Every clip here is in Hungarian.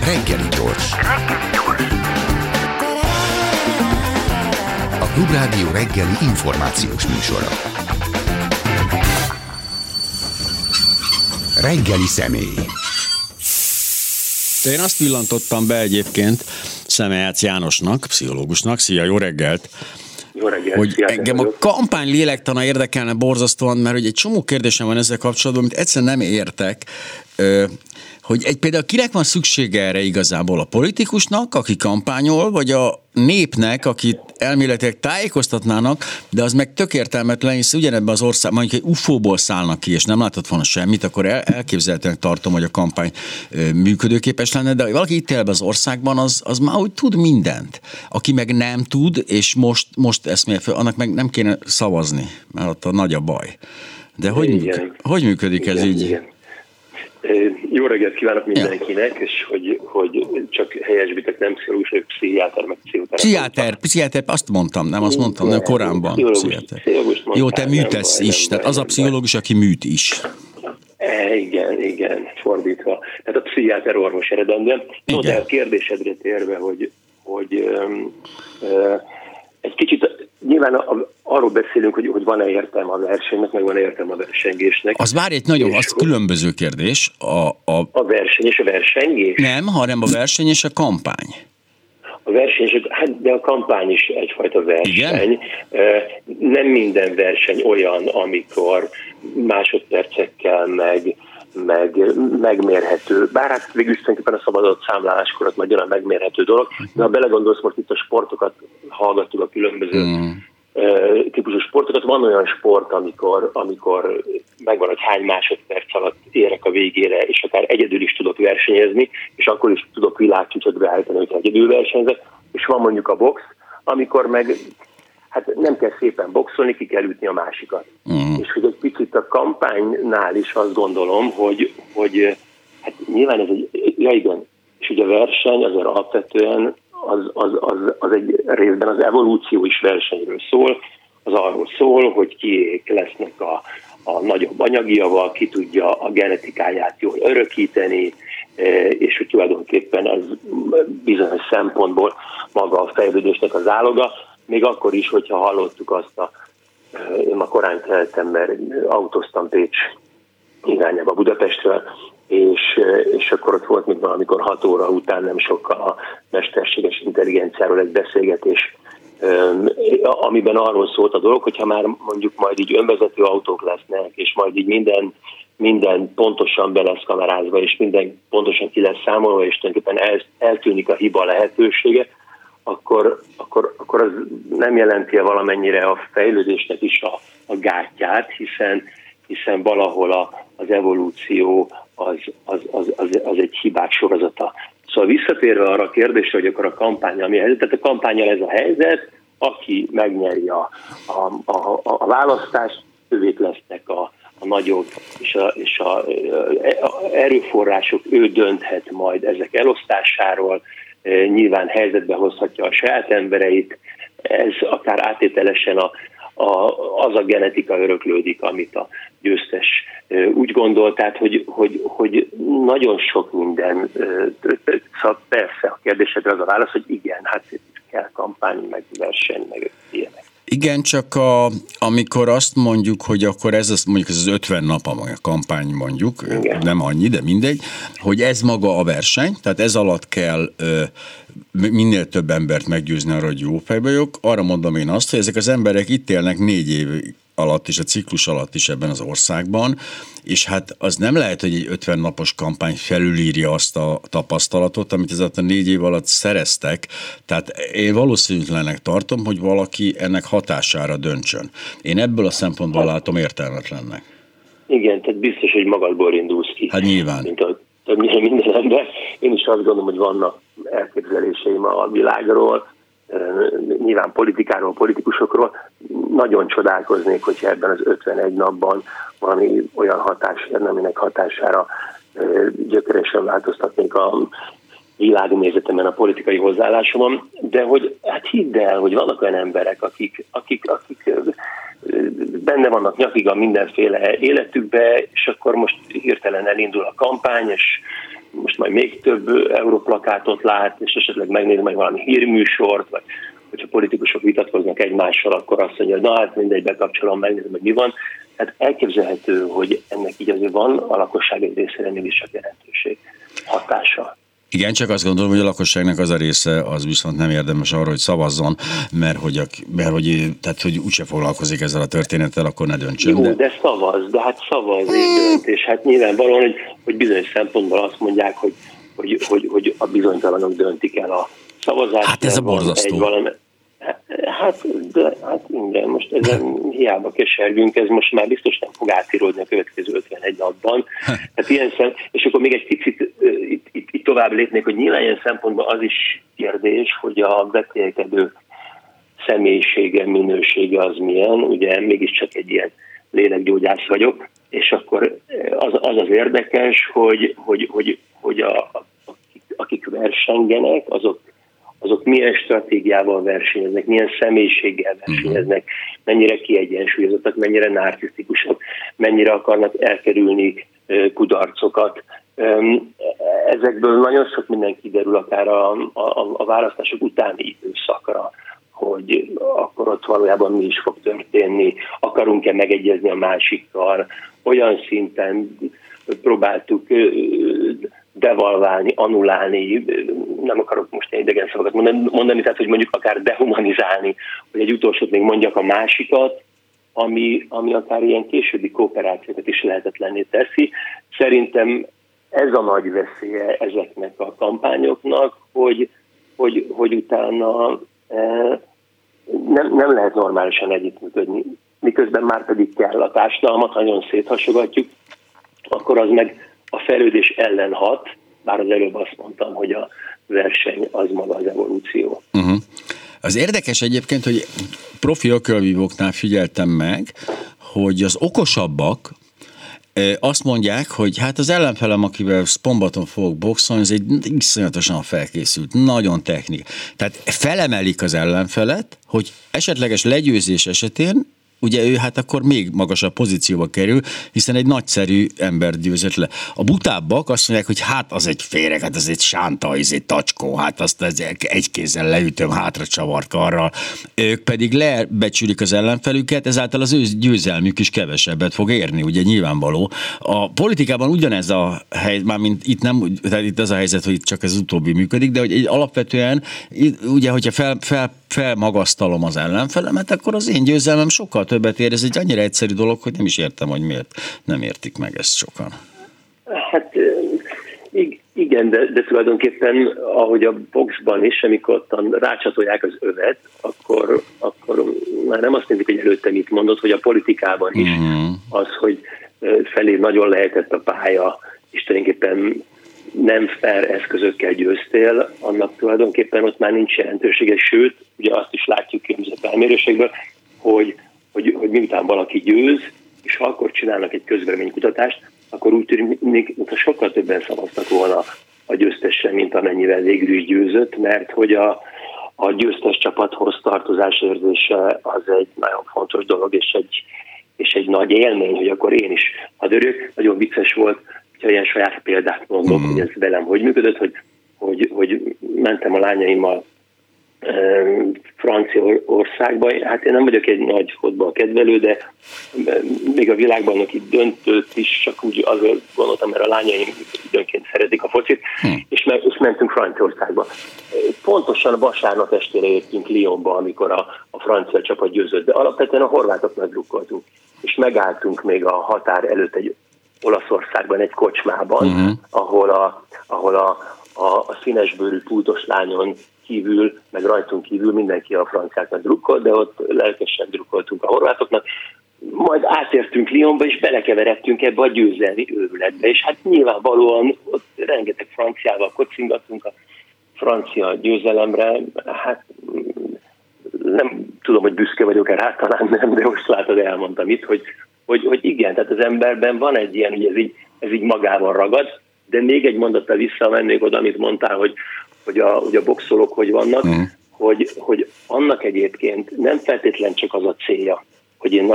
Reggeli gyors. A Klubrádió reggeli információs műsora. Reggeli személy. Én azt villantottam be egyébként Szemerácz Jánosnak, pszichológusnak. Szia, jó reggelt! Jó reggelt! Hogy engem a kampány lélektana érdekelne borzasztóan, mert hogy egy csomó kérdésem van ezzel kapcsolatban, amit egyszerűen nem értek. Hogy például kinek van szüksége erre igazából, a politikusnak, aki kampányol, vagy a népnek, akit elméletileg tájékoztatnának, de az meg tök értelmetlen, hisz ugyanebben az ország, mondjuk egy UFO-ból szállnak ki, és nem látott volna semmit, akkor elképzelhetően tartom, hogy a kampány működőképes lenne, de valaki itt él az országban, az már úgy tud mindent. Aki meg nem tud, és most eszmél fel, annak meg nem kéne szavazni, mert ott a nagy a baj. De hogy működik ez így? Igen. Jó reggelt kívánok mindenkinek, és hogy csak helyesbitek, nem pszichológus, pszichiáter, meg pszichiáter, azt mondtam, nem azt mondtam, nem korábban. Pszichológus. Jó, te műtesz is, tehát az a pszichológus, aki műt is. Igen, fordítva. Tehát a pszichiáter orvos eredendően. No, de a kérdésedre térve, hogy egy kicsit, nyilván arról beszélünk, hogy van-e értelme a versenynek, meg van-e értelme a versengésnek. Az már egy nagyon, az különböző kérdés. A verseny és a versengés? Nem, hanem a verseny és a kampány. A verseny és de a kampány is egyfajta verseny. Igen? Nem minden verseny olyan, amikor másodpercekkel meg megmérhető, bár hát végül tulajdonképpen a szabadott számláláskor ott majd megmérhető dolog, de ha belegondolsz, most itt a sportokat hallgattuk, a különböző típusú sportokat, van olyan sport, amikor megvan, hogy hány másodperc alatt érek a végére, és akár egyedül is tudok versenyezni, és akkor is tudok világcsúcsot beállítani, hogyha egyedül versenyzek, és van mondjuk a box, amikor meg hát nem kell szépen boxolni, ki kell ütni a másikat. És hogy egy picit a kampánynál is azt gondolom, hogy hát nyilván ez egy, ja igen, és ugye a verseny azért alapvetően az egy részben az evolúció is versenyről szól, az arról szól, hogy kiék lesznek a nagyobb anyagi javal, ki tudja a genetikáját jól örökíteni, és hogy tulajdonképpen ez bizonyos szempontból maga a fejlődésnek az záloga. Még akkor is, hogyha hallottuk azt én ma korán keltem, mert autóztam Pécs irányába Budapestről, és akkor ott volt még valamikor 6 óra után nem sokkal a mesterséges intelligenciáról egy beszélgetés, amiben arról szólt a dolog, hogyha már mondjuk majd így önvezető autók lesznek, és majd így minden pontosan be lesz kamerázva, és minden pontosan ki lesz számolva, és tulajdonképpen eltűnik a hiba lehetősége, akkor az nem jelenti valamennyire a fejlődésnek is a gátját, hiszen valahol az evolúció az egy hibák sorozata. Szóval visszatérve arra a kérdésre, hogy akkor a kampánnyal mi a helyzet, tehát a kampánnyal ez a helyzet, aki megnyeri a választást, ővék lesznek a nagyobb, és a erőforrások, ő dönthet majd ezek elosztásáról, nyilván helyzetbe hozhatja a saját embereit, ez akár áttételesen az a genetika öröklődik, amit a győztes úgy gondol, tehát hogy nagyon sok minden, szóval persze a kérdésedre az a válasz, hogy igen, hát kell kampány, meg verseny, meg ilyenek. Igen, csak amikor azt mondjuk, hogy akkor ez az 50 nap a kampány mondjuk, igen. Nem annyi, de mindegy, hogy ez maga a verseny, tehát ez alatt kell minél több embert meggyőzni arra, hogy jó fejbe vagyok. Arra mondom én azt, hogy ezek az emberek itt élnek 4 év alatt is, a ciklus alatt is ebben az országban, és hát az nem lehet, hogy egy 50 napos kampány felülírja azt a tapasztalatot, amit ez alatt a 4 év alatt szereztek, tehát én valószínűtlennek tartom, hogy valaki ennek hatására döntsön. Én ebből a szempontból látom értelmetlennek. Igen, tehát biztos, hogy magadból indulsz ki. Hát nyilván. Mint minden ember. Én is azt gondolom, hogy vannak elképzeléseim a világról, nyilván politikáról, politikusokról, nagyon csodálkoznék, hogyha ebben az 51 napban valami olyan hatás jön, aminek hatására gyökeresen változtatnék a világnézetemen, a politikai hozzáállásomon, de hogy hát hidd el, hogy vannak olyan emberek, akik benne vannak nyakig a mindenféle életükbe, és akkor most hirtelen elindul a kampány, és most majd még több europlakátot lát, és esetleg megnéz meg valami hírműsort, vagy hogyha politikusok vitatkoznak egymással, akkor azt mondja, hogy na hát mindegy, bekapcsolom, megnézem, hogy mi van. Tehát elképzelhető, hogy ennek így azért van a lakosság egy részére mégis csak jelentőség, hatása. Igen, csak azt gondolom, hogy a lakosságnak az a része az viszont nem érdemes arra, hogy szavazzon, mert hogy úgyse foglalkozik ezzel a történettel, akkor ne döntsön. Jó, de szavaz egy döntés. Hát nyilvánvalóan, hogy bizonyos szempontból azt mondják, hogy a bizonytalanok döntik el a szavazást. Hát ez a borzasztó. Igen, most ezen hiába kesergünk, ez most már biztos nem fog átíródni a következő 51 napban. Hát ilyen és akkor még egy picit itt tovább lépnék, hogy nyilván ilyen szempontból az is kérdés, hogy a vetélkedő személyisége, minősége az milyen, ugye mégiscsak egy ilyen lélekgyógyász vagyok, és akkor az érdekes, hogy akik versengenek, azok milyen stratégiával versenyeznek, milyen személyiséggel versenyeznek, mennyire kiegyensúlyozottak, mennyire narcisztikusak, mennyire akarnak elkerülni kudarcokat. Ezekből nagyon sok minden kiderül akár a választások utáni időszakra, hogy akkor ott valójában mi is fog történni, akarunk-e megegyezni a másikkal, olyan szinten próbáltuk devalválni, anulálni, nem akarok most idegen szavakat mondani, tehát hogy mondjuk akár dehumanizálni, hogy egy utolsót még mondjak a másikat, ami akár ilyen későbbi kooperációkat is lehetetlenné teszi. Szerintem ez a nagy veszélye ezeknek a kampányoknak, hogy utána nem lehet normálisan együttműködni, miközben már pedig kell a társadalmat, nagyon széthasogatjuk, akkor az meg a fejlődés ellen hat, bár az előbb azt mondtam, hogy a verseny az maga az evolúció. Uh-huh. Az érdekes egyébként, hogy profi ökölvívóknál figyeltem meg, hogy az okosabbak azt mondják, hogy hát az ellenfelem, akivel szombaton fogok boxolni, ez egy iszonyatosan felkészült, nagyon technikai. Tehát felemelik az ellenfelet, hogy esetleges legyőzés esetén ugye ő hát akkor még magasabb pozícióba kerül, hiszen egy nagyszerű ember győzött le. A butábbak azt mondják, hogy hát az egy féreg, hát az egy sánta, az egy tacskó, hát azt egy kézzel leütöm, hátra csavart karral. Ők pedig lebecsülik az ellenfelüket, ezáltal az ő győzelmük is kevesebbet fog érni, ugye nyilvánvaló. A politikában ugyanez a hely, mármint itt nem, tehát itt az a helyzet, hogy itt csak ez utóbbi működik, de hogy egy alapvetően, ugye, hogyha felmagasztalom az ellenfelemet, akkor az én győzelmem sokkal többet ér. Ez egy annyira egyszerű dolog, hogy nem is értem, hogy miért nem értik meg ezt sokan. Hát igen, de tulajdonképpen ahogy a boxban is, amikor ott rácsatolják az övet, akkor már nem azt mondjuk, hogy előtte mit mondott, hogy a politikában is az, hogy felé nagyon lehetett a pálya, és tulajdonképpen nem fair eszközökkel győztél, annak tulajdonképpen ott már nincs jelentősége, sőt, ugye azt is látjuk különböző felmérősekből, hogy miután valaki győz, és ha akkor csinálnak egy közvéleménykutatást, akkor úgy tűnik, hogy sokkal többen szavaztak volna a győztesre, mint amennyivel végül is győzött, mert hogy a győztes csapathoz tartozás érzése az egy nagyon fontos dolog, és egy nagy élmény, hogy akkor én is adörök. Nagyon vicces volt, hogyha ilyen saját példát mondok, hogy ez velem hogy működött, hogy mentem a lányaimmal Franciaországba. Hát én nem vagyok egy nagy fotball kedvelő, de még a világbajnoki döntőt is csak úgy azért gondoltam, mert a lányaim időnként szeretik a focit, és mentünk Franciaországba. Pontosan vasárnap estére értünk Lyonba, amikor a francia csapat győzött, de alapvetően a horvátoknak drukkoltunk, és megálltunk még a határ előtt egy Olaszországban, egy kocsmában, ahol a színesbőrű pultos lányon kívül, meg rajtunk kívül mindenki a franciáknak drukkolt, de ott lelkesen drukkoltunk a horvátoknak. Majd átértünk Lyonba, és belekeveredtünk ebbe a győzelmi őrületbe, és hát nyilvánvalóan ott rengeteg franciával kocingattunk a francia győzelemre. Hát nem tudom, hogy büszke vagyok erre, hát talán nem, de most látod, elmondtam itt, hogy igen, tehát az emberben van egy ilyen, hogy ez így magával ragad, de még egy mondattal visszamennék oda, amit mondtál, hogy a boxolók hogy vannak, hogy annak egyébként nem feltétlen csak az a célja, hogy én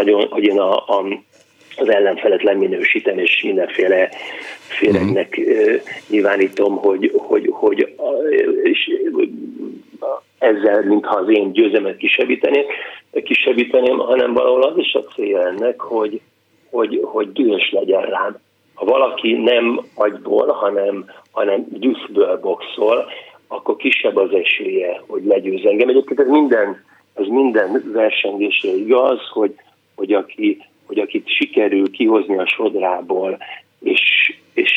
az ellenfelet leminősítem, és mindenféle félegnek nyilvánítom, hogy ezzel, mintha az én győzemet kisebbíteném, hanem valahol az is a célja ennek, hogy dühös legyen rám. Ha valaki nem agyból, hanem gyűszből boxol, akkor kisebb az esélye, hogy legyőz engem. Egyébként ez minden versengésre igaz, hogy akit sikerül kihozni a sodrából, és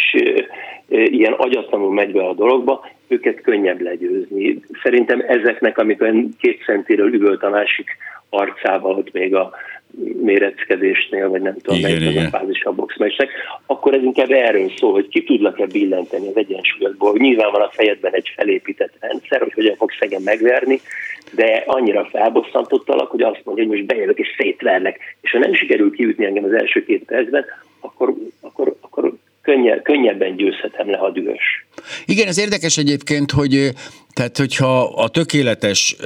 ilyen agyatlanul megy be a dologba, őket könnyebb legyőzni. Szerintem ezeknek, amikor 2 centiről üvölt a másik arcába, ott még a méreckedésnél, vagy nem tudom, melyik az a fázis a boxmeccsnek, akkor ez inkább erről szól, hogy ki tudlak-e billenteni az egyensúlyodból. Nyilván van a fejedben egy felépített rendszer, hogy hogyan fogsz engem megverni, de annyira felbosszantottalak, hogy azt mondja, hogy most bejövök és szétverlek. És ha nem sikerül kiütni engem az első 2 percben, akkor könnyebben győzhetem le, ha dühös. Igen, ez érdekes egyébként, hogy tehát, hogyha a tökéletes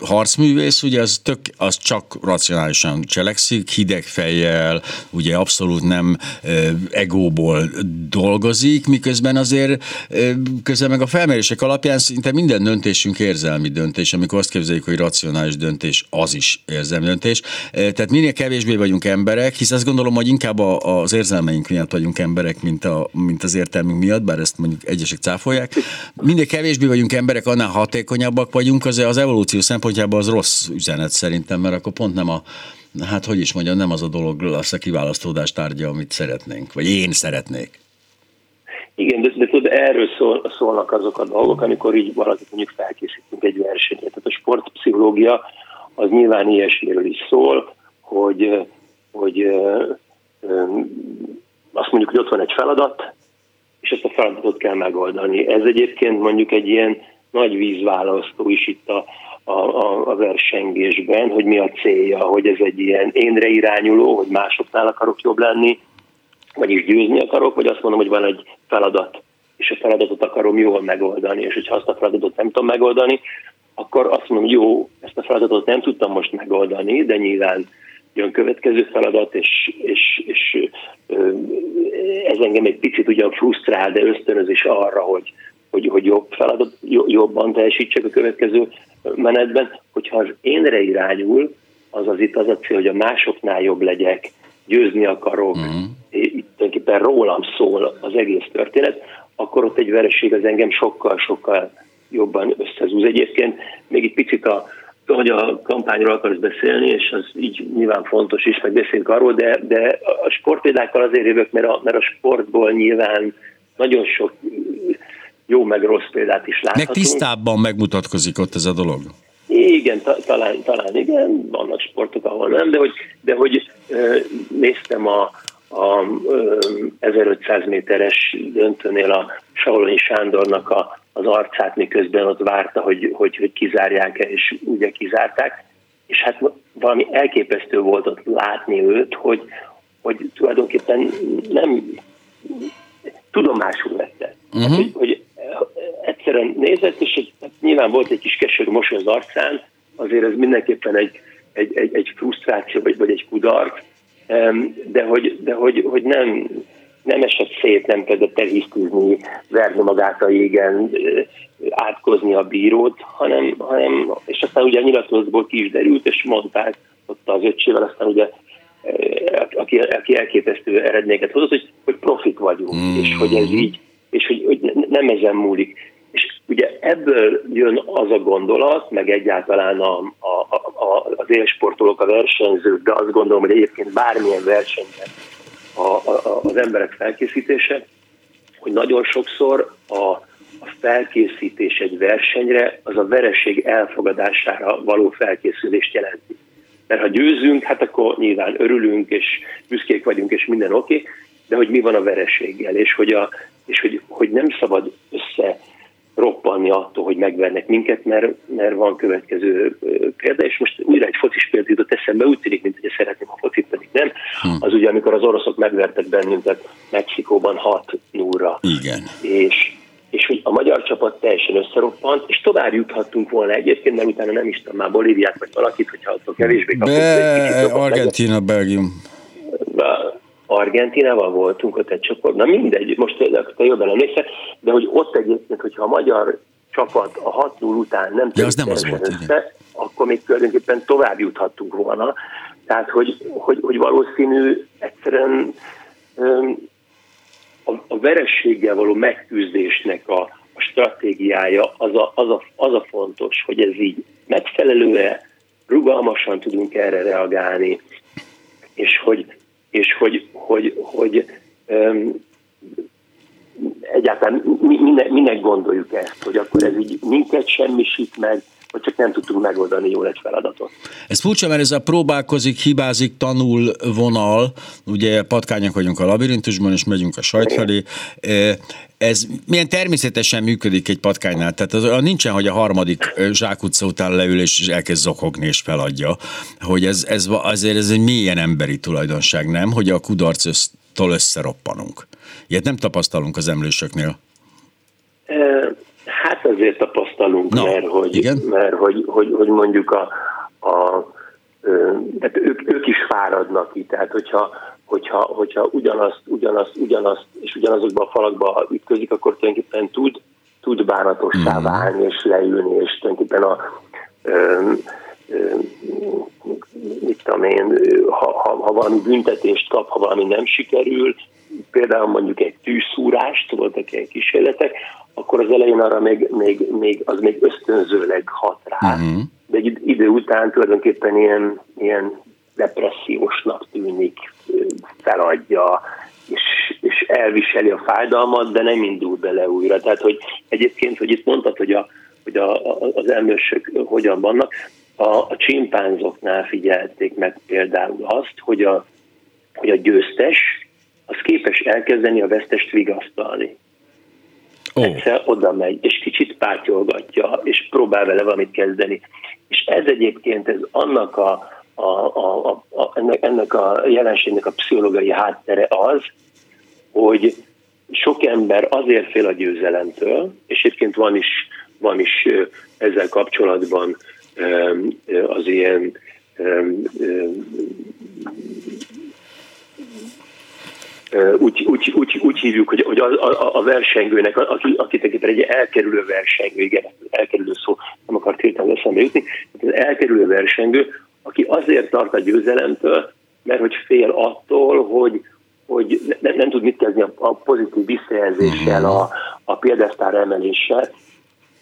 harcművész, ugye az csak racionálisan cselekszik, hideg fejjel, ugye abszolút nem egóból dolgozik, miközben azért közben meg a felmérések alapján szinte minden döntésünk érzelmi döntés, amikor azt képzeljük, hogy racionális döntés, az is érzelmi döntés. Tehát minél kevésbé vagyunk emberek, hisz azt gondolom, hogy inkább az érzelmeink miatt vagyunk emberek, mint az értelmünk miatt, bár ezt mondjuk egyesek cáfolják. Minél kevésbé vagyunk emberek, annál hatékonyabbak vagyunk, az evolúció szempontjából az rossz üzenet szerintem, mert akkor pont nem nem az a dolog lesz a kiválasztódás tárgya, amit szeretnénk, vagy én szeretnék. Igen, de tudod, erről szólnak azok a dolgok, amikor így valakit mondjuk felkészítünk egy versenyre. Tehát a sportpszichológia az nyilván ilyesmiről is szól, hogy azt mondjuk, hogy ott van egy feladat, és ezt a feladatot kell megoldani. Ez egyébként mondjuk egy ilyen nagy vízválasztó is itt a versengésben, hogy mi a célja, hogy ez egy ilyen énre irányuló, hogy másoknál akarok jobb lenni, vagyis győzni akarok, vagy azt mondom, hogy van egy feladat, és a feladatot akarom jól megoldani, és hogyha azt a feladatot nem tudom megoldani, akkor azt mondom, jó, ezt a feladatot nem tudtam most megoldani, de nyilván jön következő feladat, és ez engem egy picit ugyan frusztrál, de ösztönöz is arra, hogy jobb feladat, jobban teljesítsek a következő menetben. Hogyha az énre irányul, azaz itt az a cél, hogy a másoknál jobb legyek, győzni akarok, itt tulajdonképpen rólam szól az egész történet, akkor ott egy vereség az engem sokkal-sokkal jobban összezúz. Egyébként még egy picit hogy a kampányról akarsz beszélni, és az így nyilván fontos is, meg beszélünk arról, de a sportpéldákkal azért jövök, mert a sportból nyilván nagyon sok jó meg rossz példát is láthatunk. Meg tisztábban megmutatkozik ott ez a dolog? Igen, talán igen, vannak sportok, ahol nem, de hogy néztem a 1500 méteres döntőnél a Saolonyi Sándornak az arcát, miközben ott várta, hogy kizárják-e, és ugye kizárták, és hát valami elképesztő volt ott látni őt, hogy tulajdonképpen nem tudomásul vette. Uh-huh. Hát, hogy egyszerűen nézett, és nyilván volt egy kis keserű mosoly az arcán, azért ez mindenképpen egy frusztráció, vagy egy kudarc, de hogy nem esett szét, nem kezdett elhisztúzni, verni magát a jégen, átkozni a bírót, hanem és aztán ugye a nyilatkozatból ki is derült, és mondták ott az öccsével, aztán ugye aki elképesztő eredményeket hozott, hogy profik vagyunk, és hogy ez így, és hogy nem ezen múlik. És ugye ebből jön az a gondolat, meg egyáltalán az élsportolók, a versenyzők, de azt gondolom, hogy egyébként bármilyen versenyben az emberek felkészítése, hogy nagyon sokszor a felkészítés egy versenyre, az a vereség elfogadására való felkészülést jelenti. Mert ha győzünk, hát akkor nyilván örülünk, és büszkék vagyunk, és minden oké, de hogy mi van a vereséggel, és hogy nem szabad összeroppanni attól, hogy megvernek minket, mert van következő példa, és most újra egy focis példa jutott eszembe, úgy tűnik, mint hogy szeretném a focit, pedig nem. Az ugye, amikor az oroszok megvertek bennünket Mexikóban 6-0-ra. Igen. És hogy a magyar csapat teljesen összeroppant, és tovább juthattunk volna egyébként, mert utána nem is tudom, már Bolíviát vagy valakit, hogyha attól kevésbé kapunk. Argentína, Belgium. Argentinával voltunk ott egy csoportban, mindegy, most te jobban emlékszek, de hogy ott egyébként, hogyha a magyar csapat a 6-0 után nem teljesen össze, akkor még tulajdonképpen tovább juthattunk volna. Tehát, hogy valószínű egyszerűen a verességgel való megküzdésnek a stratégiája az a fontos, hogy ez így megfelelően, rugalmasan tudunk erre reagálni, és hogy egyáltalán minek gondoljuk ezt, hogy akkor ez így minket semmisít meg, vagy csak nem tudtunk megoldani jól egy feladatot. Ez furcsa, mert ez a próbálkozik, hibázik, tanul vonal, ugye patkányok vagyunk a labirintusban, és megyünk a sajt felé. Ez milyen természetesen működik egy patkánynál, tehát az nincsen, hogy a harmadik zsákutca után leül, és elkezd zokogni, és feladja, hogy ez azért ez egy mélyen emberi tulajdonság, nem? Hogy a kudarctól összeroppanunk. Ilyet nem tapasztalunk az emlősöknél. Hát azért tapasztalunk, mert hogy mondjuk tehát ők is fáradnak ki, tehát hogyha ugyanazt és ugyanazokban a falakban ütközik, akkor tulajdonképpen tud bánatossá válni és leülni, és tulajdonképpen mit tudom én, ha valami büntetést kap, ha valami nem sikerül, például mondjuk egy tűzszúrást, voltak ilyen kísérletek, akkor az elején arra még ösztönzőleg hat rá. Uh-huh. De egy idő után tulajdonképpen ilyen depressziósnak tűnik, feladja, és elviseli a fájdalmat, de nem indul bele újra. Tehát, hogy egyébként, hogy itt mondtad, hogy az emlősök hogyan vannak, a csimpánzoknál figyelték meg például azt, hogy a győztes az képes elkezdeni a vesztest vigasztalni. Egyszer oda megy, és kicsit pátyolgatja, és próbál vele valamit kezdeni. És ez egyébként ennek a jelenségnek a pszichológiai háttere az, hogy sok ember azért fél a győzelemtől, és egyébként van is ezzel kapcsolatban az ilyen úgy hívjuk, hogy a versengőnek, aki egy elkerülő versengő, igen, elkerülő szó, nem akart hirtelen eszembe jutni, az elkerülő versengő, aki azért tart a győzelemtől, mert hogy fél attól, hogy nem tud mit kezdeni a pozitív visszajelzéssel, a példesztára emeléssel,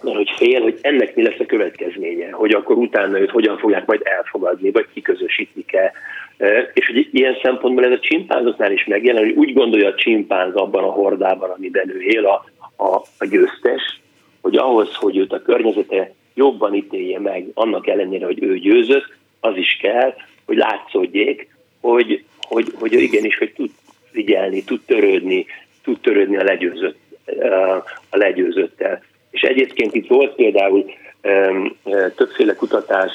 mert hogy fél, hogy ennek mi lesz a következménye, hogy akkor utána őt hogyan fogják majd elfogadni, vagy kiközösítik-e. És hogy ilyen szempontból ez a csimpánzoknál is megjelen, hogy úgy gondolja a csimpánz abban a hordában, amiben ő él, a győztes, hogy ahhoz, hogy őt a környezete jobban ítélje meg, annak ellenére, hogy ő győzött, az is kell, hogy látszódjék, hogy igenis, hogy tud figyelni, tud törődni a legyőzöttel. És egyébként itt volt például többféle kutatás,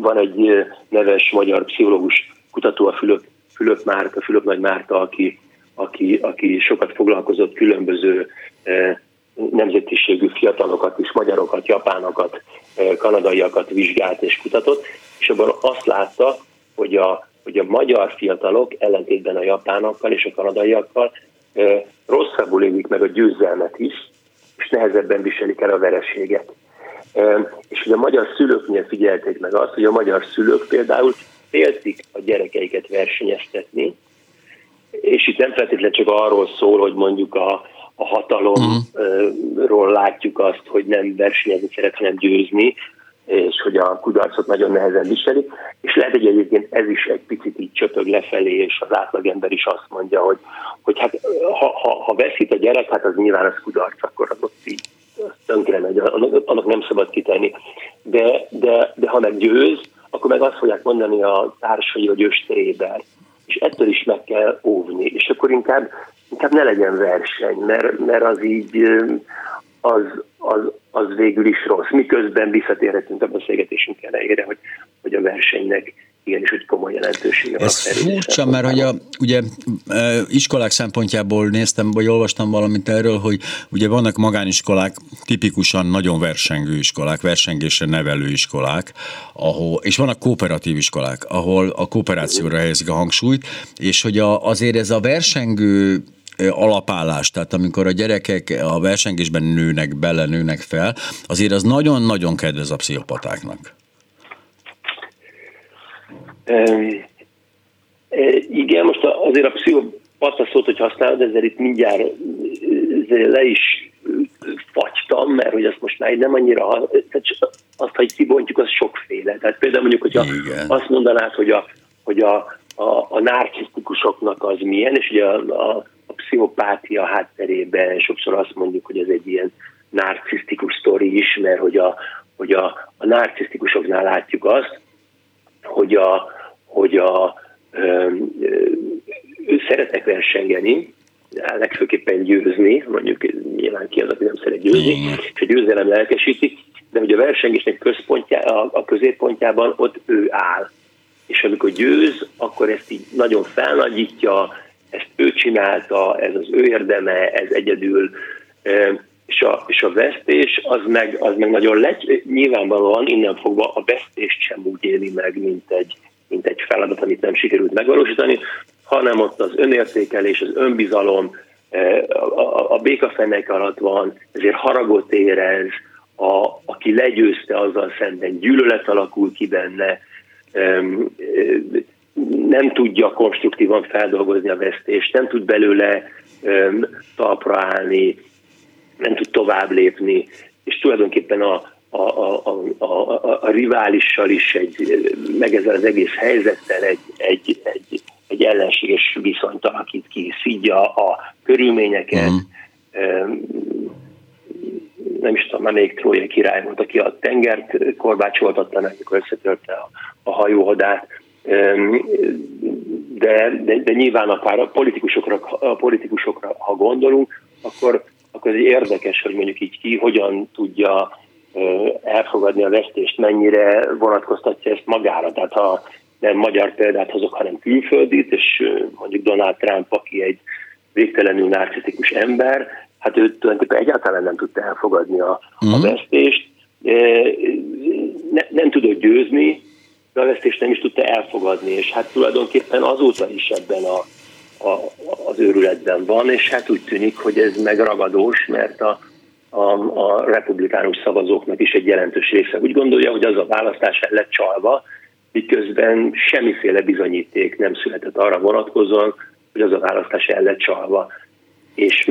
van egy neves magyar pszichológus kutató, a Fülöp Nagy Márta, aki sokat foglalkozott különböző nemzetiségű fiatalokat is, magyarokat, japánokat, kanadaiakat vizsgált és kutatott, és abban azt látta, hogy a magyar fiatalok ellentétben a japánokkal és a kanadaiakkal rosszabbul élik meg a győzelmet is, és nehezebben viselik el a vereséget. És hogy a magyar szülőknél figyelték meg azt, hogy a magyar szülők például féltik a gyerekeiket versenyeztetni, és itt nem feltétlenül csak arról szól, hogy mondjuk a hatalomról látjuk azt, hogy nem versenyezni szeret, hanem győzni, és hogy a kudarcot nagyon nehezen viselik, és lehet, hogy egyébként ez is egy picit így csöpög lefelé, és az átlagember is azt mondja, hogy hát, ha veszít a gyerek, hát az nyilván az kudarc, akkor az ott így tönkre megy, annak nem szabad kitenni. De ha meg győz, akkor meg azt fogják mondani a társai, hogy ő stréber. És ettől is meg kell óvni, és akkor inkább ne legyen verseny, mert az így az végül is rossz. Miközben visszatérhetünk a beszélgetésünk elejére, hogy a versenynek igenis egy komoly jelentősége. Ez furcsa, mert hogy ugye iskolák szempontjából néztem, vagy olvastam valamit erről, hogy ugye vannak magániskolák, tipikusan nagyon versengő iskolák, versengésre nevelő iskolák, ahol, és vannak kooperatív iskolák, ahol a kooperációra helyezik a hangsúlyt, és hogy azért ez a versengő alapállás, tehát amikor a gyerekek a versengésben nőnek bele, nőnek fel, azért az nagyon-nagyon kedvez a pszichopatáknak. Igen, most azért a pszichopata szót, hogy használod, ezzel itt mindjárt le is fagytam, mert hogy azt most már nem annyira, azt, ha kibontjuk, az sokféle. Tehát például mondjuk, hogyha azt mondanád, hogy a narcisztikusoknak az milyen, és ugye a pszichopátia hátterében sokszor azt mondjuk, hogy ez egy ilyen narcisztikus sztori is, mert hogy a narcisztikusoknál látjuk azt, hogy ő szeretnek versengeni, legfőképpen győzni, mondjuk nyilván ki az, aki nem szeret győzni, és a győzelem lelkesíti, de hogy a versengésnek a középpontjában ott ő áll. És amikor győz, akkor ezt így nagyon felnagyítja, ezt ő csinálta, ez az ő érdeme, ez egyedül, és a vesztés, az meg nagyon nyilvánvalóan innen fogva a vesztést sem úgy éli meg, mint egy feladat, amit nem sikerült megvalósítani, hanem ott az önértékelés, az önbizalom, a békafenek alatt van, ezért haragot érez, aki legyőzte, azzal szemben gyűlölet alakul ki benne, nem tudja konstruktívan feldolgozni a vesztést, nem tud belőle talpra állni, nem tud tovább lépni, és tulajdonképpen a riválissal is, meg ezzel az egész helyzettel egy ellenséges viszonyt alakít ki, szidja a körülményeket, nem is tudom, amelyik trójai király volt, aki a tengert korbácsoltatta, amikor összetörte a hajóhadát, de nyilván akár a politikusokra ha gondolunk, akkor ez érdekes, hogy mondjuk így ki hogyan tudja elfogadni a vesztést, mennyire vonatkoztatja ezt magára. Tehát ha nem magyar példát hozok, hanem külföldit, és mondjuk Donald Trump, aki egy végtelenül narcisztikus ember, hát ő tulajdonképpen egyáltalán nem tudta elfogadni a vesztést, nem tudott győzni, de a vesztést nem is tudta elfogadni, és hát tulajdonképpen azóta is ebben az őrületben van, és hát úgy tűnik, hogy ez meg ragadós, mert a republikánus szavazóknak is egy jelentős része úgy gondolja, hogy az a választás el lett csalva, miközben semmiféle bizonyíték nem született arra vonatkozóan, hogy az a választás el lett csalva. És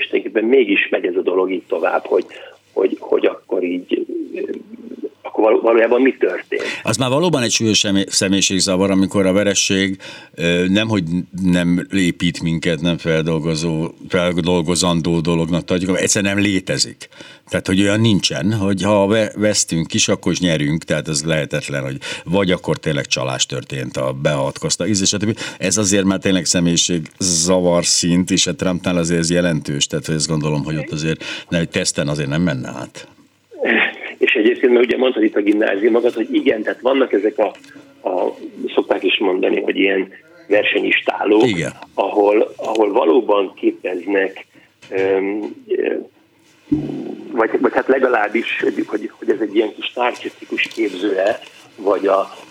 tulajdonképpen mégis megy ez a dolog így tovább, hogy akkor így akkor valójában mi történt? Az már valóban egy súlyos személyiségzavar, amikor a veresség nemhogy nem épít minket, nem feldolgozandó dolognak tartjuk, egyszerűen nem létezik. Tehát, hogy olyan nincsen, hogy ha vesztünk is, akkor is nyerünk, tehát ez lehetetlen, hogy vagy akkor tényleg csalás történt, a beavatkozta íz, stb. Ez azért már tényleg személyiségzavar szint, és a Trumpnál azért ez jelentős, tehát ezt gondolom, hogy ott azért nem, teszten azért nem menne át. És egyébként, mert ugye mondtad itt a gimnáziumokat, hogy igen, tehát vannak ezek szokták is mondani, hogy ilyen versenyistálók, ahol valóban képeznek, vagy hát legalábbis, hogy ez egy ilyen kis narcisztikus képzője,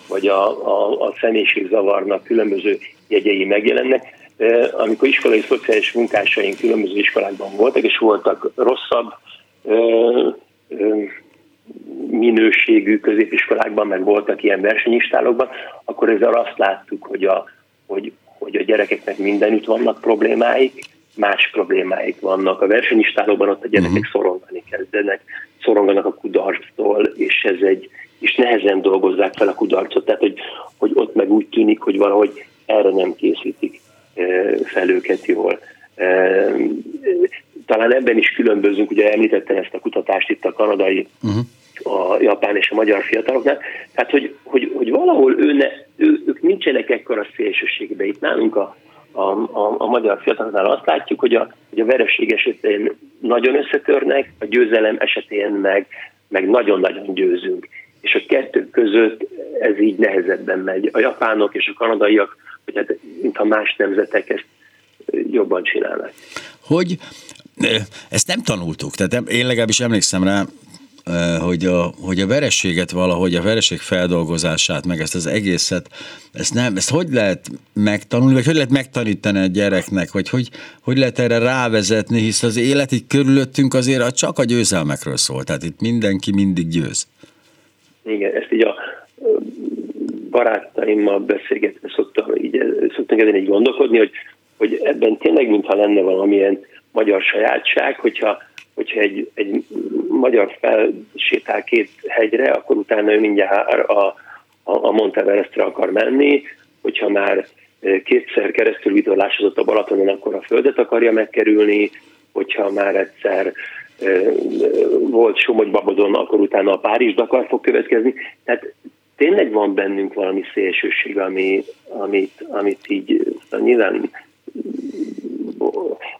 vagy a személyiségzavarnak különböző jegyei megjelennek. Amikor iskolai szociális munkásaink különböző iskolákban voltak, és voltak rosszabb minőségű középiskolákban, meg voltak ilyen versenyistálokban, akkor ezzel azt láttuk, hogy a gyerekeknek mindenütt vannak problémáik, más problémáik vannak. A versenyistálokban ott a gyerekek szorongani kezdenek, szoronganak a kudarctól, és és nehezen dolgozzák fel a kudarcot, tehát hogy ott meg úgy tűnik, hogy valahogy erre nem készítik fel őket jól. Talán ebben is különbözünk, ugye említettem ezt a kutatást itt a kanadai, a japán és a magyar fiataloknál, tehát hogy valahol ők nincsenek ekkora szélsőségben. Itt nálunk a magyar fiataloknál azt látjuk, hogy a vereség esetén nagyon összetörnek, a győzelem esetén meg nagyon-nagyon győzünk. És a kettő között ez így nehezebben megy. A japánok és a kanadaiak, tehát, mint a más nemzetek ezt jobban csinálnak. Hogy ezt nem tanultuk, tehát én legalábbis emlékszem rá, hogy a vereséget valahogy, a vereség feldolgozását, meg ezt az egészet, ezt hogy lehet megtanulni, vagy hogy lehet megtanítani a gyereknek, vagy hogy lehet erre rávezetni, hisz az élet így körülöttünk azért csak a győzelmekről szól, tehát itt mindenki mindig győz. Igen, ezt így a barátaimmal beszélgetve szoktunk ezen így gondolkodni, hogy ebben tényleg mintha lenne valamilyen magyar sajátság, hogyha egy magyar felsétál két hegyre, akkor utána ő mindjárt a Monteverestre akar menni, hogyha már kétszer keresztül vitorlásozott a Balatonon, akkor a földet akarja megkerülni, hogyha már egyszer volt Somogy-Babodon, akkor utána a Párizs-Dakar fog következni. Tehát tényleg van bennünk valami szélsőség, amit így nyilván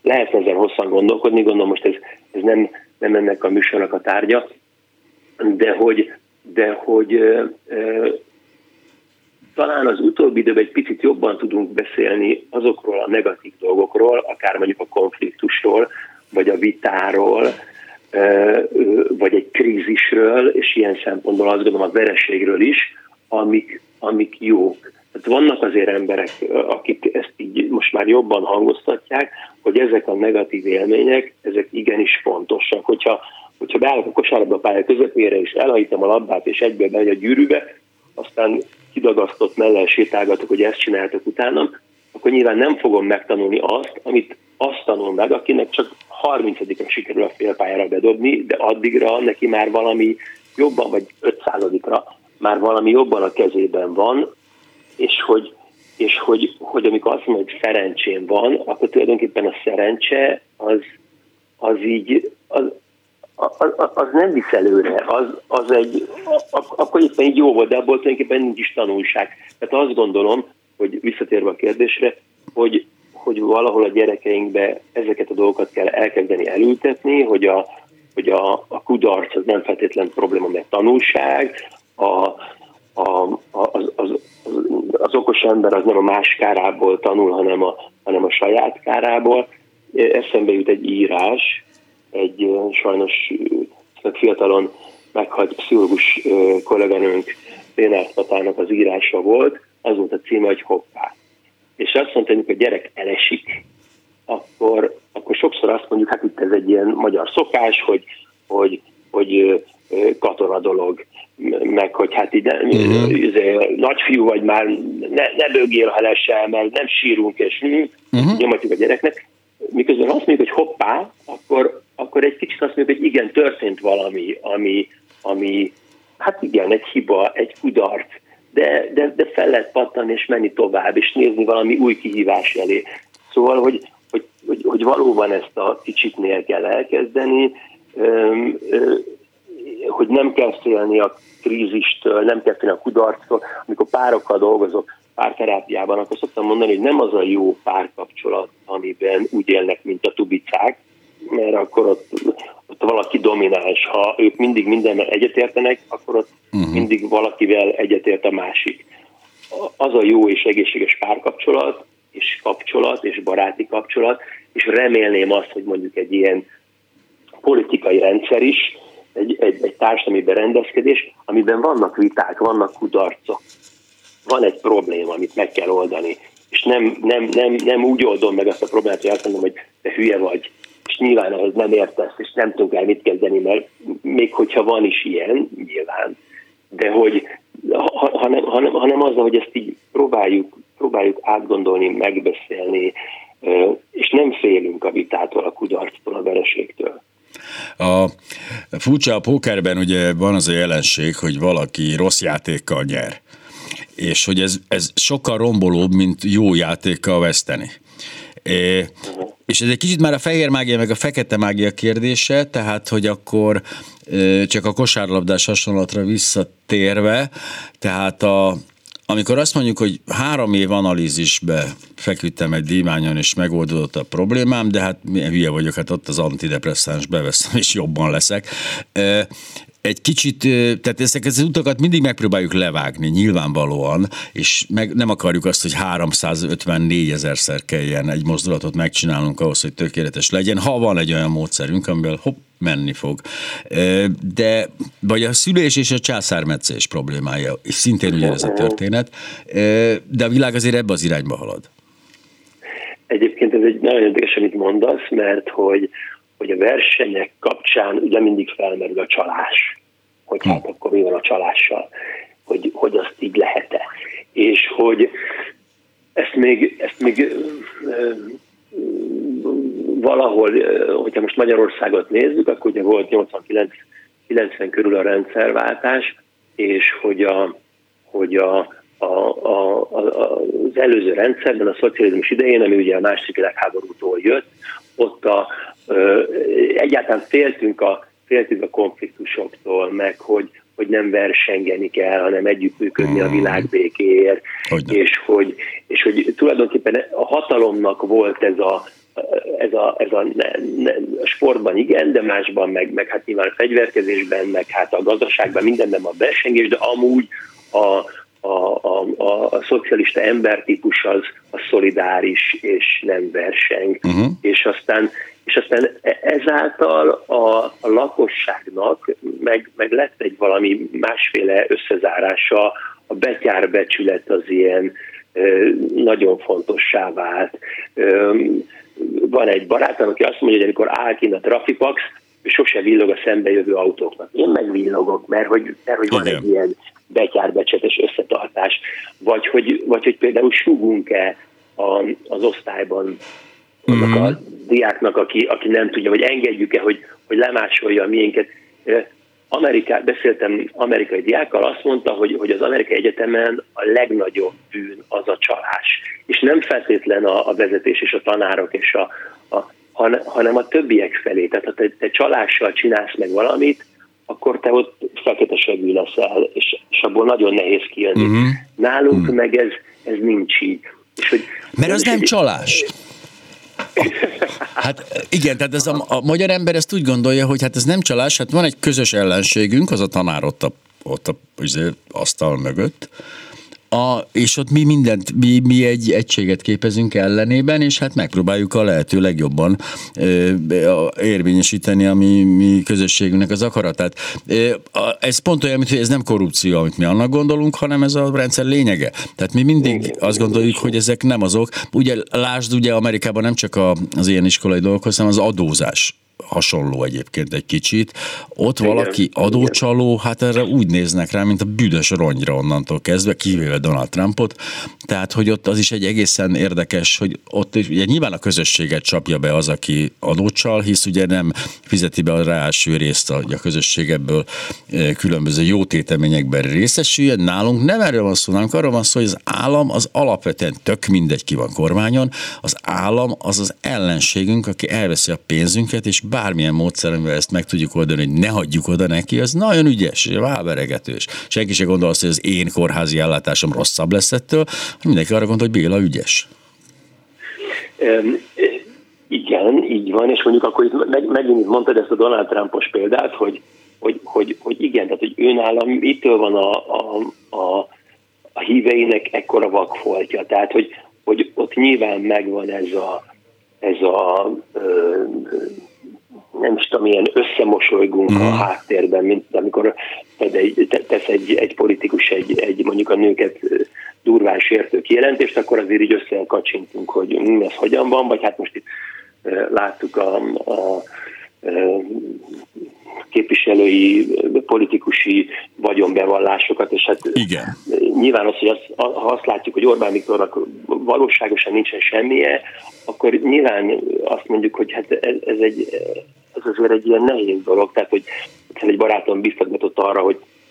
lehetne ezzel hosszan gondolkodni, gondolom most ez nem ennek a műsornak a tárgya, de hogy talán az utóbbi időben egy picit jobban tudunk beszélni azokról a negatív dolgokról, akár mondjuk a konfliktusról, vagy a vitáról, vagy egy krízisről, és ilyen szempontból azt gondolom a vereségről is, amik jók. Tehát vannak azért emberek, akik ezt így most már jobban hangoztatják, hogy ezek a negatív élmények, ezek igenis fontosak. Hogyha beállok a kosárlabda pálya közepére, és elhajítom a labdát, és egyből bemegy a gyűrűbe, aztán kidagasztott mellel sétálgatok, hogy ezt csináltak utánam, akkor nyilván nem fogom megtanulni azt, amit azt tanul meg, akinek csak 30-ra sikerül a félpályára bedobni, de addigra neki már valami jobban, vagy 500-ra már valami jobban a kezében van, és hogy amikor azt mondom, hogy szerencsém van, akkor tulajdonképpen a szerencse az nem visz előre, akkor éppen így jó volt, de abból tulajdonképpen nincs is tanulság. Tehát azt gondolom, hogy visszatérve a kérdésre, hogy valahol a gyerekeinkbe ezeket a dolgokat kell elkezdeni elültetni, hogy a kudarc az nem feltétlen probléma, mert tanulság, az okos ember az nem a más kárából tanul, hanem a saját kárából. Eszembe jut egy írás, egy sajnos fiatalon meghalt pszichológus kolléganőnk Pénát Patának az írása volt, az volt a címe, hogy hoppá. És azt mondta, hogy a gyerek elesik, akkor sokszor azt mondjuk, hát itt ez egy ilyen magyar szokás, hogy katona dolog, meg hogy hát így nagyfiú vagy már, ne bőgél, ha lesel, mert nem sírunk, és nyomatjuk a gyereknek. Miközben azt mondjuk, hogy hoppá, akkor egy kicsit azt mondjuk, hogy igen, történt valami, ami hát igen, egy hiba, egy kudarc, de fel lehet pattani és menni tovább, és nézni valami új kihívás elé. Szóval, hogy valóban ezt a kicsitnél kell elkezdeni, hogy nem kell félni a krízistől, nem kell félni a kudarctól. Amikor párokkal dolgozok, párterápiában, akkor szoktam mondani, hogy nem az a jó párkapcsolat, amiben úgy élnek, mint a tubicák, mert akkor ott valaki domináns. Ha ők mindig mindenben egyetértenek, akkor ott mindig valakivel egyetért a másik. Az a jó és egészséges párkapcsolat, és kapcsolat, és baráti kapcsolat, és remélném azt, hogy mondjuk egy ilyen politikai rendszer is, egy társadalmi berendezkedés, amiben vannak viták, vannak kudarcok. Van egy probléma, amit meg kell oldani. És nem úgy oldom meg azt a problémát, hogy azt mondom, hogy te hülye vagy, és nyilván ahhoz nem értesz, és nem tudunk el mit kezdeni, mert még hogyha van is ilyen, nyilván, de hogy hanem azzal, hogy ezt így próbáljuk átgondolni, megbeszélni, és nem félünk a vitától, a kudarctól, a vereségtől. A furcsa, a pókerben ugye van az a jelenség, hogy valaki rossz játékkal nyer, és hogy ez sokkal rombolóbb, mint jó játékkal veszteni. És ez egy kicsit már a fehér mágia meg a fekete mágia kérdése, tehát hogy akkor csak a kosárlabdás hasonlatra visszatérve, tehát amikor azt mondjuk, hogy 3 év analízisbe feküdtem egy díványon, és megoldódott a problémám, de hát milyen hülye vagyok, hát ott az antidepresszáns beveszem, és jobban leszek. egy kicsit, tehát ezeket az utakat mindig megpróbáljuk levágni, nyilvánvalóan, és meg nem akarjuk azt, hogy 354 000-szer kelljen egy mozdulatot megcsinálnunk ahhoz, hogy tökéletes legyen, ha van egy olyan módszerünk, amivel hopp, menni fog. De, vagy a szülés és a császármetszés problémája, és szintén ugyanez a történet, de a világ azért ebbe az irányba halad. Egyébként ez egy nagyon érdekes, amit mondasz, mert hogy a versenyek kapcsán ugye mindig felmerül a csalás, hogy hát akkor mi van a csalással, hogy azt így lehet-e. És hogy ezt még valahol, hogyha most Magyarországot nézzük, akkor ugye volt 89-90 körül a rendszerváltás, és hogy az előző rendszerben, a szocializmus idején, ami ugye a második világháborútól jött, ott egyáltalán féltünk a konfliktusoktól, meg hogy nem versengeni kell, hanem együttműködni a világ békéért, és hogy tulajdonképpen a hatalomnak volt ez a sportban igen, de másban meg hát nyilván a fegyverkezésben, meg hát a gazdaságban, mindenben a versengés, de amúgy a szocialista embertípus az szolidáris és nem verseng. Uh-huh. És aztán ezáltal a lakosságnak meg lett egy valami másféle összezárása, a betyárbecsület az ilyen nagyon fontossá vált. Van egy barátom, aki azt mondja, hogy amikor áll kint a trafipax, sose villog a szembe jövő autóknak. Én megvillogok, mert hogy van egy ilyen betyárbecsetes összetartás. Vagy hogy például súgunk-e az osztályban annak a diáknak, aki nem tudja, vagy engedjük-e, hogy lemásolja a miénket. Beszéltem amerikai diákkal, azt mondta, hogy az amerikai egyetemen a legnagyobb bűn az a csalás. És nem feltétlen a vezetés és a tanárok, és hanem a többiek felé. Tehát ha te csalással csinálsz meg valamit, akkor te ott feketesebű leszel, és abból nagyon nehéz kijönni. Uh-huh. Nálunk meg ez nincs így. És hogy, mert az nem csalás. Hát igen, tehát ez a magyar ember ezt úgy gondolja, hogy hát ez nem csalás, hát van egy közös ellenségünk, az a tanár ott a asztal mögött, és ott mi mindent, mi egy egységet képezünk ellenében, és hát megpróbáljuk a lehető legjobban érvényesíteni a mi közösségünknek az akaratát. Ez pont olyan, hogy ez nem korrupció, amit mi annak gondolunk, hanem ez a rendszer lényege. Tehát mi mindig azt gondoljuk, hogy ezek nem azok. Ugye lásd, ugye Amerikában nem csak az ilyen iskolai dolgokhoz, hanem az adózás hasonló egyébként egy kicsit. Ott igen, valaki adócsaló, hát erre úgy néznek rá, mint a büdös rongyra onnantól kezdve, kivéve Donald Trumpot. Tehát, hogy ott az is egy egészen érdekes, hogy ott ugye nyilván a közösséget csapja be az, aki adócsal, hisz ugye nem fizeti be a ráeső részt a közösség ebből különböző jótéteményekben részesüljön. Nálunk nem erről van szó, nálunk arról van szó, hogy az állam az alapvetően tök mindegy ki van kormányon, az állam az ellenségünk, aki elveszi a pénzünket, és bármilyen módszer, amivel ezt meg tudjuk oldani, hogy ne hagyjuk oda neki, az nagyon ügyes, válveregetős. Senki se gondol azt, hogy az én kórházi ellátásom rosszabb lesz ettől, mindenki arra gondol, hogy Béla ügyes. Igen, így van, és mondjuk akkor megint mondtad ezt a Donald Trumpos példát, hogy igen, tehát hogy önállami, ittől van a híveinek ekkora vakfoltja, tehát hogy ott nyilván megvan ez a nem is tudom, ilyen összemosolygunk a háttérben, mint amikor tesz egy politikus egy mondjuk a nőket durván sértő kijelentést, akkor azért így összekacsintunk, hogy ez hogyan van, vagy hát most itt láttuk a képviselői, politikusi vagyonbevallásokat, és hát igen. Nyilván az, hogy ha azt látjuk, hogy Orbán Viktornak valóságosan nincsen semmije, akkor nyilván azt mondjuk, hogy hát ez azért egy ilyen nehéz dolog, tehát hogy egy barátom biztatgatott arra,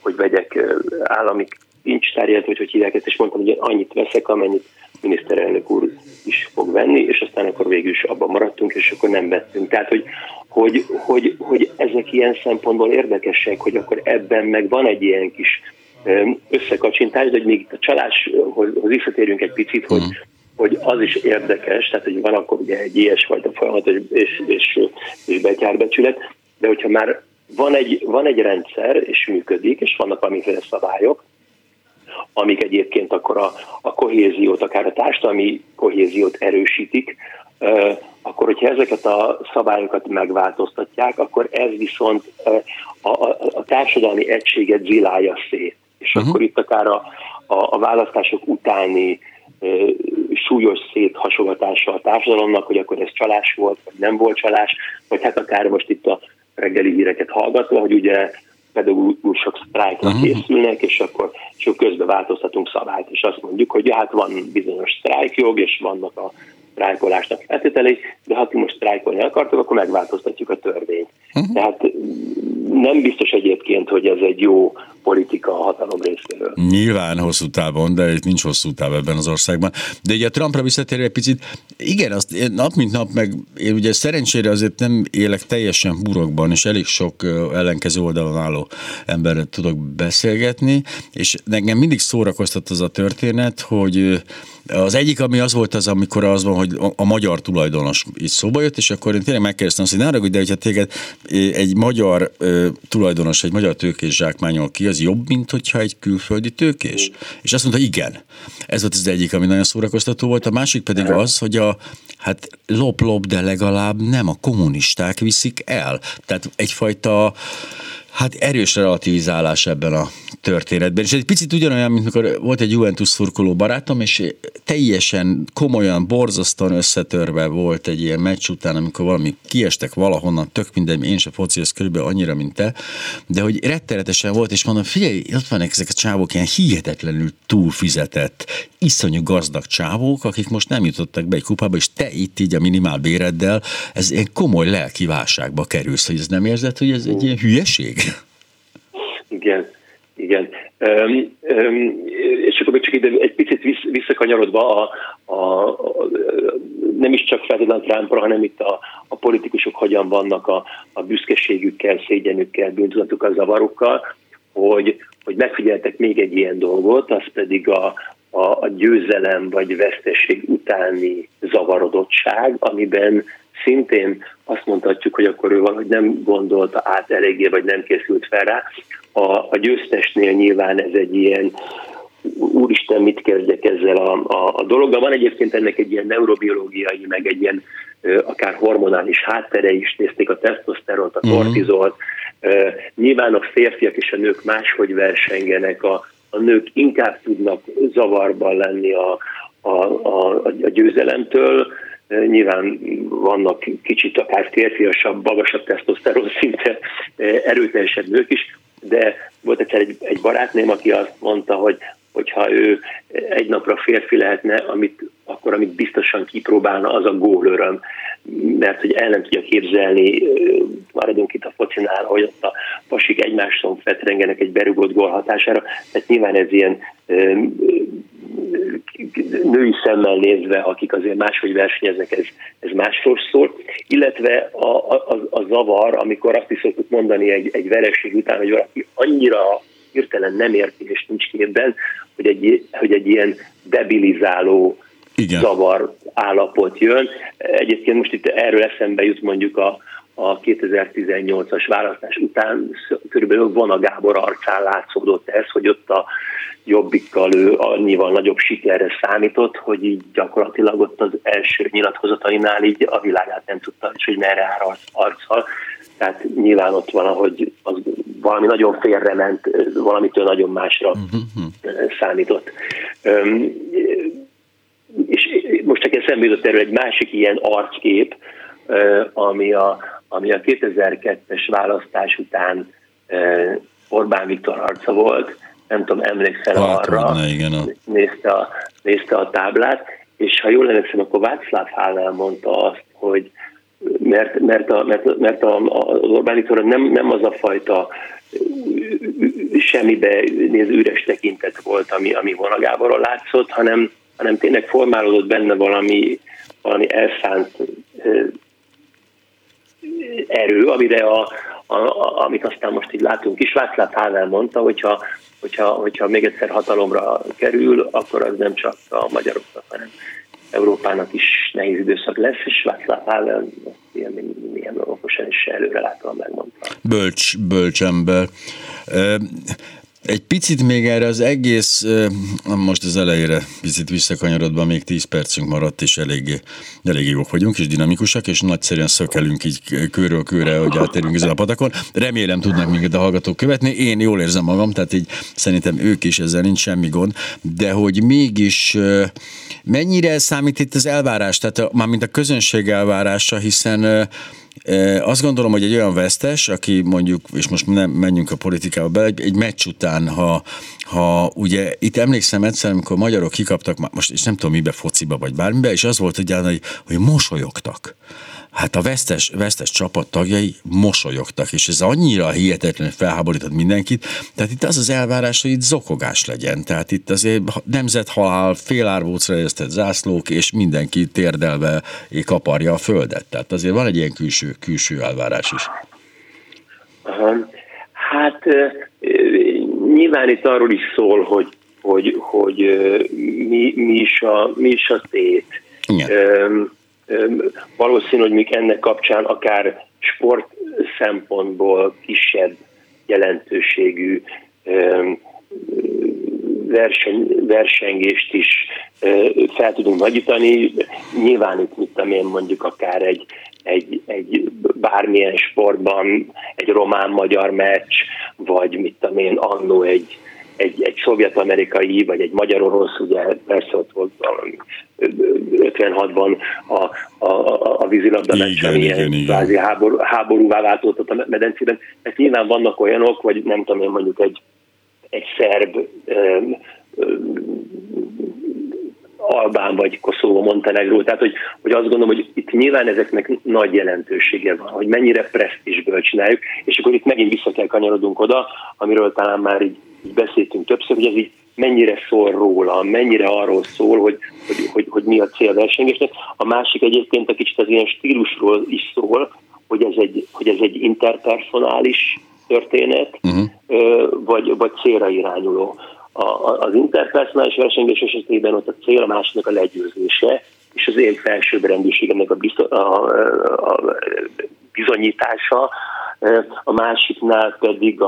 hogy vegyek állami kincstárját, vagy hogy hívják ezt, és mondtam, hogy annyit veszek, amennyit miniszterelnök úr is fog venni, és aztán akkor végül is abban maradtunk, és akkor nem vettünk. Tehát, hogy ezek ilyen szempontból érdekesek, hogy akkor ebben meg van egy ilyen kis összekacsintás, de hogy még itt a csaláshoz visszatérjünk egy picit, hogy az is érdekes, tehát hogy van akkor ugye egy ilyesfajta folyamat és betyárbecsület, de hogyha már Van egy rendszer, és működik, és vannak valamiféle szabályok, amik egyébként akkor a kohéziót, akár a társadalmi kohéziót erősítik, akkor hogyha ezeket a szabályokat megváltoztatják, akkor ez viszont a társadalmi egységet zilálja szét. És akkor itt akár a választások utáni súlyos széthasogatása a társadalomnak, hogy akkor ez csalás volt, vagy nem volt csalás, vagy hát akár most itt a reggeli híreket hallgatva, hogy ugye pedagógusok sztrájkra készülnek, és akkor közben változtatunk szabályt, és azt mondjuk, hogy hát van bizonyos sztrájkjog, és vannak a sztrájkolásnak feltételei, de ha most sztrájkolni akartok, akkor megváltoztatjuk a törvényt. Tehát nem biztos egyébként, hogy ez egy jó politika a hatalom részéről. Nyilván hosszú távon, de itt nincs hosszú táv ebben az országban. De ugye a Trumpra visszatérve egy picit, igen, azt nap mint nap, meg én ugye szerencsére azért nem élek teljesen burokban, és elég sok ellenkező oldalon álló emberrel tudok beszélgetni, és nekem mindig szórakoztat az a történet, hogy az egyik, ami az volt az, amikor az van, hogy a magyar tulajdonos is szóba jött, és akkor én tényleg megkérdeztem azt, hogy ne haragudj, de hogyha téged egy magyar tulajdonos, egy magyar tőkés zsákmányol ki, az jobb, mint hogyha egy külföldi tőkés? És azt mondta, igen. Ez volt az egyik, ami nagyon szórakoztató volt. A másik pedig az, hogy hát lop-lop, de legalább nem a kommunisták viszik el. Tehát egyfajta erős relativizálás ebben a történetben. És egy picit ugyanolyan, mint mikor volt egy Juventus szurkoló barátom, és teljesen komolyan, borzasztóan összetörve volt egy ilyen meccs után, amikor valami kiestek valahonnan, tök mindegy, én sem focihoz körülbelül annyira, mint te, de hogy rettenetesen volt, és mondom, figyelj, ott vannak ezek a csávók, ilyen hihetetlenül túlfizetett, iszonyú gazdag csávók, akik most nem jutottak be egy kupába, és te itt így a minimál béreddel, ez ilyen komoly lelki válságba kerülsz, hogy ez nem érzed, hogy ez egy ilyen hülyeség? Igen, igen. És akkor még csak ide egy picit visszakanyarodva, nem is csak feltétlenül Trumpra, hanem itt a politikusok hogyan vannak a büszkeségükkel, szégyenükkel, bűntudatukkal, zavarukkal, hogy megfigyeltek még egy ilyen dolgot, az pedig a győzelem vagy veszteség utáni zavarodottság, amiben szintén azt mondhatjuk, hogy akkor ő valahogy nem gondolta át eléggé, vagy nem készült fel rá. A győztesnél nyilván ez egy ilyen, úristen, mit kezdjek ezzel a dologgal. Van egyébként ennek egy ilyen neurobiológiai, meg egy ilyen akár hormonális háttere is, nézték a tesztoszteront, a kortizolt. Nyilván a férfiak és a nők máshogy versengenek, a nők inkább tudnak zavarban lenni a győzelemtől. Nyilván vannak kicsit akár férfiasabb, magasabb tesztoszteron szinte erőteljesebb nők is, de volt egyszer egy barátném, aki azt mondta, hogyha ő egy napra férfi lehetne, amit biztosan kipróbálna, az a gólöröm. Mert hogy el nem tudja képzelni, maradjunk itt a focinál, hogy ott a pasik egymáson fetrengenek egy berugott gól hatására, tehát nyilván ez ilyen női szemmel nézve, akik azért máshogy versenyeznek, ez másról szól. Illetve a zavar, amikor azt is szoktuk mondani egy vereség után, hogy valaki annyira hirtelen nem érti és nincs képben, hogy egy ilyen debilizáló zavar állapot jön. Egyébként most itt erről eszembe jut mondjuk a 2018-as választás után körülbelül Vona Gábor arcán látszódott ez, hogy ott a Jobbikkal ő annyival nagyobb sikerre számított, hogy így gyakorlatilag ott az első nyilatkozatainál így a világát nem tudta, és hogy merre áll arccal. Tehát nyilván ott van, ahogy az valami nagyon félrement, valamitől nagyon másra számított. És most csak eszembe jutott erről egy másik ilyen arckép, ami a 2002-es választás után Orbán Viktor arca volt, nem tudom, emlékszel arra, nézte a táblát, és ha jól emlékszem, akkor Václav Havel mondta azt, hogy mert az Orbán Viktor nem az a fajta semmibe néző üres tekintet volt, ami Vona Gáborról látszott, hanem tényleg formálódott benne valami elszánt erő, amire amit aztán most így látunk is. Václav Havel mondta, hogyha még egyszer hatalomra kerül, akkor az nem csak a magyaroknak, hanem Európának is nehéz időszak lesz, és Václav Havel ilyen okosan is előrelátóan megmondta. Bölcs ember. Egy picit még erre az egész, most az elejére picit visszakanyarodva, még 10 percünk maradt, és elég jók vagyunk, és dinamikusak, és nagyszerűen szökelünk így körről körre, hogy átérünk ezen a patakon. Remélem tudnak minket a hallgatók követni, én jól érzem magam, tehát így szerintem ők is, ezzel nincs semmi gond, de hogy mégis mennyire számít itt az elvárás, tehát mármint a közönség elvárása, hiszen azt gondolom, hogy egy olyan vesztes, aki mondjuk, és most nem menjünk a politikába bele, egy meccs után, ha ugye itt emlékszem egyszer, amikor magyarok kikaptak, most és nem tudom mibe, fociba vagy bármibe, és az volt egyáltalán, hogy mosolyogtak. Hát a vesztes csapat tagjai mosolyogtak, és ez annyira hihetetlenül felháborított mindenkit, tehát itt az az elvárás, hogy itt zokogás legyen, tehát itt azért nemzethalál, félárvócra eresztett zászlók, és mindenki térdelve kaparja a földet, tehát azért van egy ilyen külső elvárás is. Aha. Hát nyilván itt arról is szól, hogy mi is a tét. Valószínű, hogy még ennek kapcsán akár sport szempontból kisebb jelentőségű versengést is fel tudunk nagyítani. Nyilván itt, mit tudom én, mondjuk akár egy bármilyen sportban egy román-magyar meccs, vagy mit tudom én, annó egy szovjet-amerikai, vagy egy magyar-orosz, ugye persze ott volt 56-ban a vízilabda meccs, ami ilyen kvázi háborúvá váltódott a medencében. Mert nyilván vannak olyanok, vagy nem tudom én, mondjuk egy szerb, Albán vagy Koszovó, Montenegró, tehát hogy azt gondolom, hogy itt nyilván ezeknek nagy jelentősége van, hogy mennyire presztízsből csináljuk, és akkor itt megint vissza kell kanyarodunk oda, amiről talán már így beszéltünk többször, hogy ez így mennyire szól róla, mennyire arról szól, hogy mi a célversengésnek. A másik egyébként a kicsit az ilyen stílusról is szól, hogy ez egy interpersonális történet, vagy célra irányuló. Az interpersonális versengés esetében ott a cél a másiknak a legyőzése, és az én felsőbbrendűségemnek a bizonyítása, a másiknál pedig,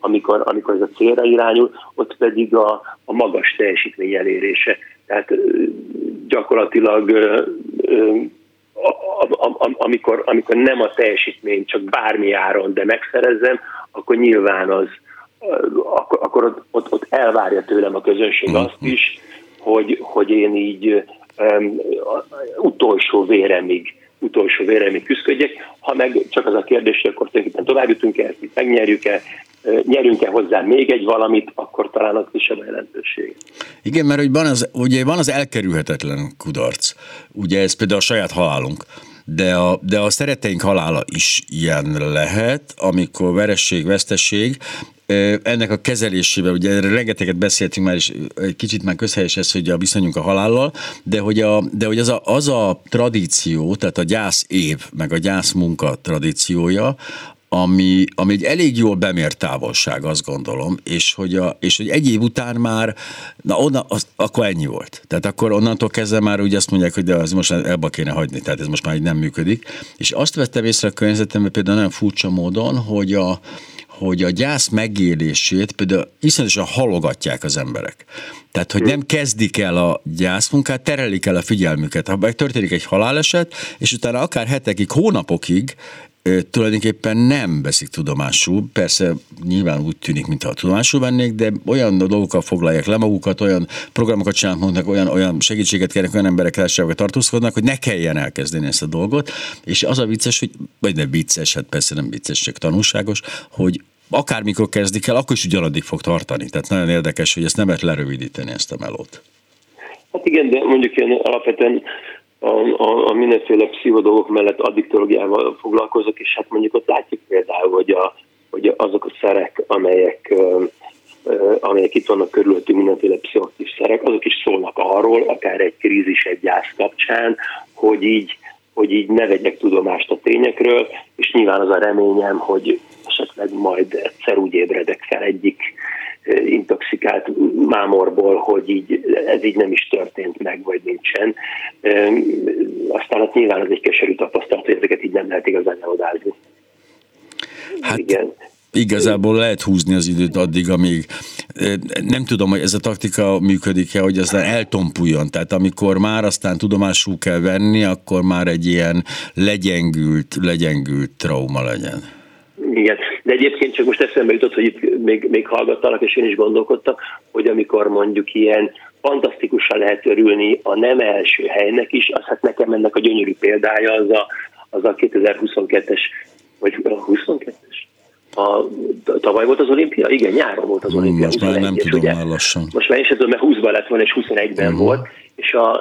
amikor ez a célra irányul, ott pedig a magas teljesítmény elérése. Tehát gyakorlatilag amikor nem a teljesítmény, csak bármi áron, de megszerezzem, akkor nyilván akkor ott elvárja tőlem a közönség azt is, hogy én így utolsó véremig küzdködjek. Ha meg csak az a kérdés, akkor tulajdonképpen tovább jutunk-e, megnyerjük-e, nyerünk-e hozzá még egy valamit, akkor talán az is a jelentőség. Igen, mert ugye van az elkerülhetetlen kudarc. Ugye ez például a saját halálunk. De a szeretteink halála is ilyen lehet, amikor veresség, veszteség, ennek a kezelésében, ugye rengeteget beszéltünk már, és egy kicsit már közhelyes ez, hogy a viszonyunk a halállal, de hogy az a tradíció, tehát a gyász év, meg a gyász munka tradíciója, ami egy elég jól bemért távolság, azt gondolom, és hogy egy év után már, akkor ennyi volt. Tehát akkor onnantól kezdve már úgy azt mondják, hogy de az most elba kéne hagyni, tehát ez most már így nem működik. És azt vettem észre a környezetemben például nagyon furcsa módon, hogy a gyász megélését például iszonyatosan halogatják az emberek. Tehát, hogy nem kezdik el a gyászmunkát, terelik el a figyelmüket. Ha történik egy haláleset, és utána akár hetekig, hónapokig tulajdonképpen nem veszik tudomásul, persze nyilván úgy tűnik, mintha tudomásul vennék, de olyan dolgokkal foglalják le magukat, olyan programokat csinálnak, olyan segítséget kérnek, olyan emberek társaságokat tartózkodnak, hogy ne kelljen elkezdeni ezt a dolgot, és az a vicces, vagy nem vicces, hát persze nem vicces, csak tanulságos, hogy akármikor kezdik el, akkor is ugyanaddig fog tartani. Tehát nagyon érdekes, hogy ezt nem lehet lerövidíteni, ezt a melót. Hát igen, de mondjuk én alapvetően a mindenféle pszichodolgok mellett addiktológiával foglalkozok, és hát mondjuk ott látjuk például, hogy azok a szerek, amelyek itt vannak körülöttünk, mindenféle pszichoaktív szerek, azok is szólnak arról, akár egy krízis, egy gyász kapcsán, hogy így ne vegyek tudomást a tényekről, és nyilván az a reményem, hogy esetleg majd egyszer úgy ébredek fel egyik intoxikált mámorból, hogy ez így nem is történt meg, vagy nincsen. Aztán hát nyilván az egy keserű tapasztalat, hogy ezeket így nem lehet igazán leodázni. Hát igen. Igazából lehet húzni az időt addig, amíg nem tudom, hogy ez a taktika működik-e, hogy aztán eltompuljon. Tehát amikor már aztán tudomásul kell venni, akkor már egy ilyen legyengült trauma legyen. Igen, de egyébként csak most eszembe jutott, hogy itt még hallgattalak, és én is gondolkodtam, hogy amikor mondjuk ilyen fantasztikusan lehet örülni a nem első helynek is, az hát nekem ennek a gyönyörű példája az a 2022-es, vagy 22-es? Tavaly volt az olimpia? Igen, nyáron volt az olimpia. Most már nem tudom, már lassan. Most már én sem tudom, mert 20-ban lett volna, és 21-ben volt,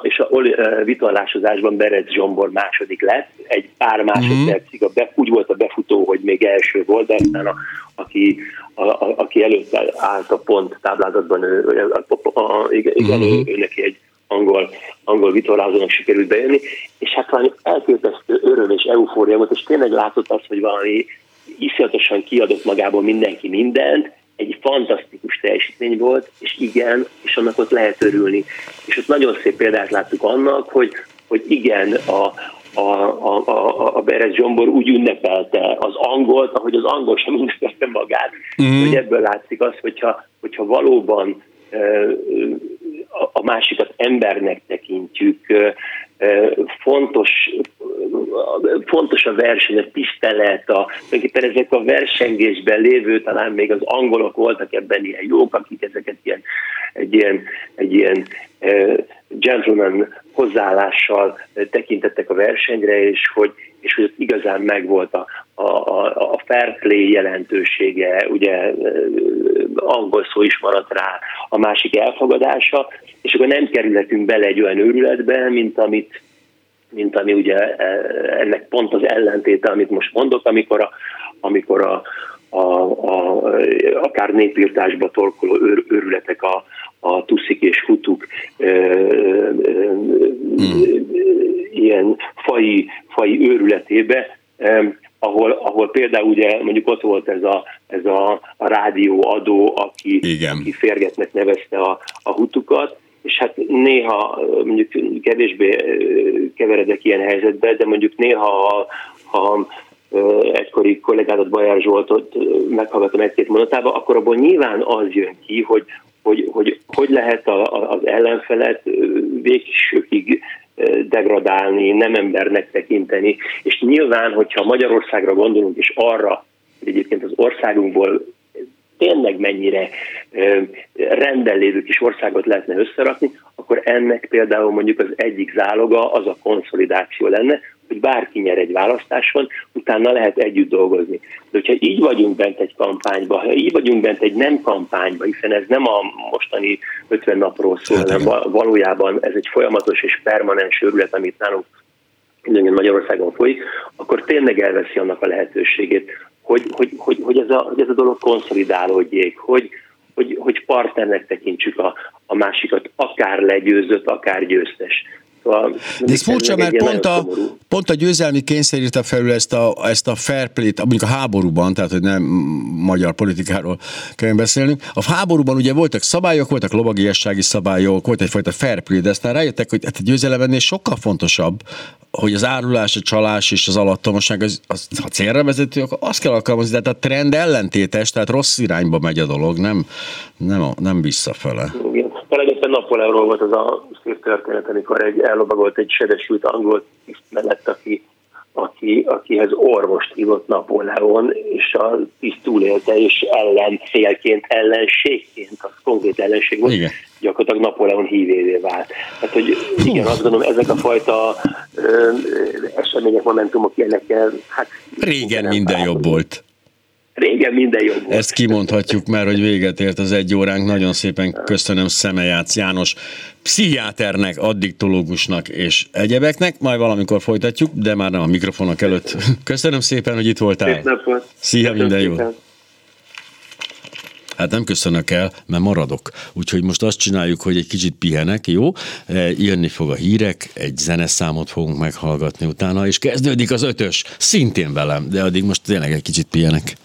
és a vitorlásozásban Berecz Zsombor második lett, egy pár másodpercig, úgy volt a befutó, hogy még első volt, de aztán aki előtte állt a pont táblázatban, ő neki egy angol vitorlázónak sikerült bejönni, és hát valami elképesztő öröm és eufória volt, és tényleg látott azt, hogy valami iszonyatosan kiadott magából mindenki mindent, egy fantasztikus teljesítmény volt, és igen, és annak ott lehet örülni. És ott nagyon szép példát láttuk annak, hogy igen, a Berecz Zsombor úgy ünnepelte az angolt, ahogy az angol sem ünnepelte magát, hogy ebből látszik az, hogyha valóban a másikat embernek tekintjük, fontos a verseny, a tisztelet, tulajdonképpen ezek a versengésben lévő, talán még az angolok voltak ebben ilyen jók, akik ezeket egy ilyen gentleman hozzáállással tekintettek a versenyre, és hogy igazán megvolt a fair play jelentősége, ugye angol szó is maradt rá, a másik elfogadása, és akkor nem kerülhetünk bele egy olyan őrületbe, mint ami ugye ennek pont az ellentéte, amit most mondok, amikor akár népírtásba torkoló őrületek a tuszik és hutuk ilyen fai őrületébe, ahol például ugye mondjuk ott volt ez a rádióadó, aki férgetnek nevezte a hutukat, és hát néha, mondjuk kevésbé keveredek ilyen helyzetbe, de mondjuk néha ha egykori kollégádat, Bajnai Zsoltot meghallgatom egy-két mondatába, akkor abból nyilván az jön ki, hogy lehet az ellenfelet végsőkig degradálni, nem embernek tekinteni. És nyilván, hogyha Magyarországra gondolunk, és arra, hogy egyébként az országunkból tényleg mennyire rendben lévő kis országot lehetne összerakni, akkor ennek például mondjuk az egyik záloga az a konszolidáció lenne, hogy bárki nyer egy választáson, utána lehet együtt dolgozni. De hogyha így vagyunk bent egy kampányba, ha így vagyunk bent egy nem kampányba, hiszen ez nem a mostani 50 napról szól, hanem valójában ez egy folyamatos és permanens őrület, amit nálunk Magyarországon folyik, akkor tényleg elveszi annak a lehetőségét, hogy ez a dolog konszolidálódjék, hogy partnernek tekintsük a másikat, akár legyőzött, akár győztes. Szóval, de ez furcsa, mert pont a győzelmi kényszer írta felül ezt a fair play-t, mondjuk a háborúban, tehát hogy nem magyar politikáról kell beszélnünk. A háborúban ugye voltak szabályok, voltak lovagiassági szabályok, volt egyfajta fair play, de aztán rájöttek, hogy a győzelem ennél sokkal fontosabb, hogy az árulás, a csalás és az alattomosság, ha célra vezető, akkor azt kell alkalmazni, tehát a trend ellentétes, tehát rossz irányba megy a dolog, nem visszafele. Igen. Talán Napóleonról volt az a szép történet, amikor ellobagolt egy sebesült angol tiszt mellett, akihez orvost hívott Napóleon, és a tiszt túlélte, és ellenfélként, ellenségként, az konkrét ellenség volt, igen, gyakorlatilag Napóleon hívévé vált. Hát, hogy igen, azt gondolom, ezek a fajta események, momentumok ilyenekkel, hát... Régen minden jobb volt. Régen minden jobb volt. Ezt kimondhatjuk már, hogy véget ért az egy óránk. Nagyon szépen köszönöm Szemerácz János pszichiáternek, addiktológusnak és egyebeknek. Majd valamikor folytatjuk, de már nem a mikrofonok előtt. Köszönöm szépen, hogy itt voltál. Szép napot. Szia, minden jót. Hát nem köszönök el, mert maradok. Úgyhogy most azt csináljuk, hogy egy kicsit pihenek, jó? Jönni fog a hírek, egy zeneszámot fogunk meghallgatni utána, és kezdődik az 5-ös, szintén velem, de addig most tényleg egy kicsit pihenek.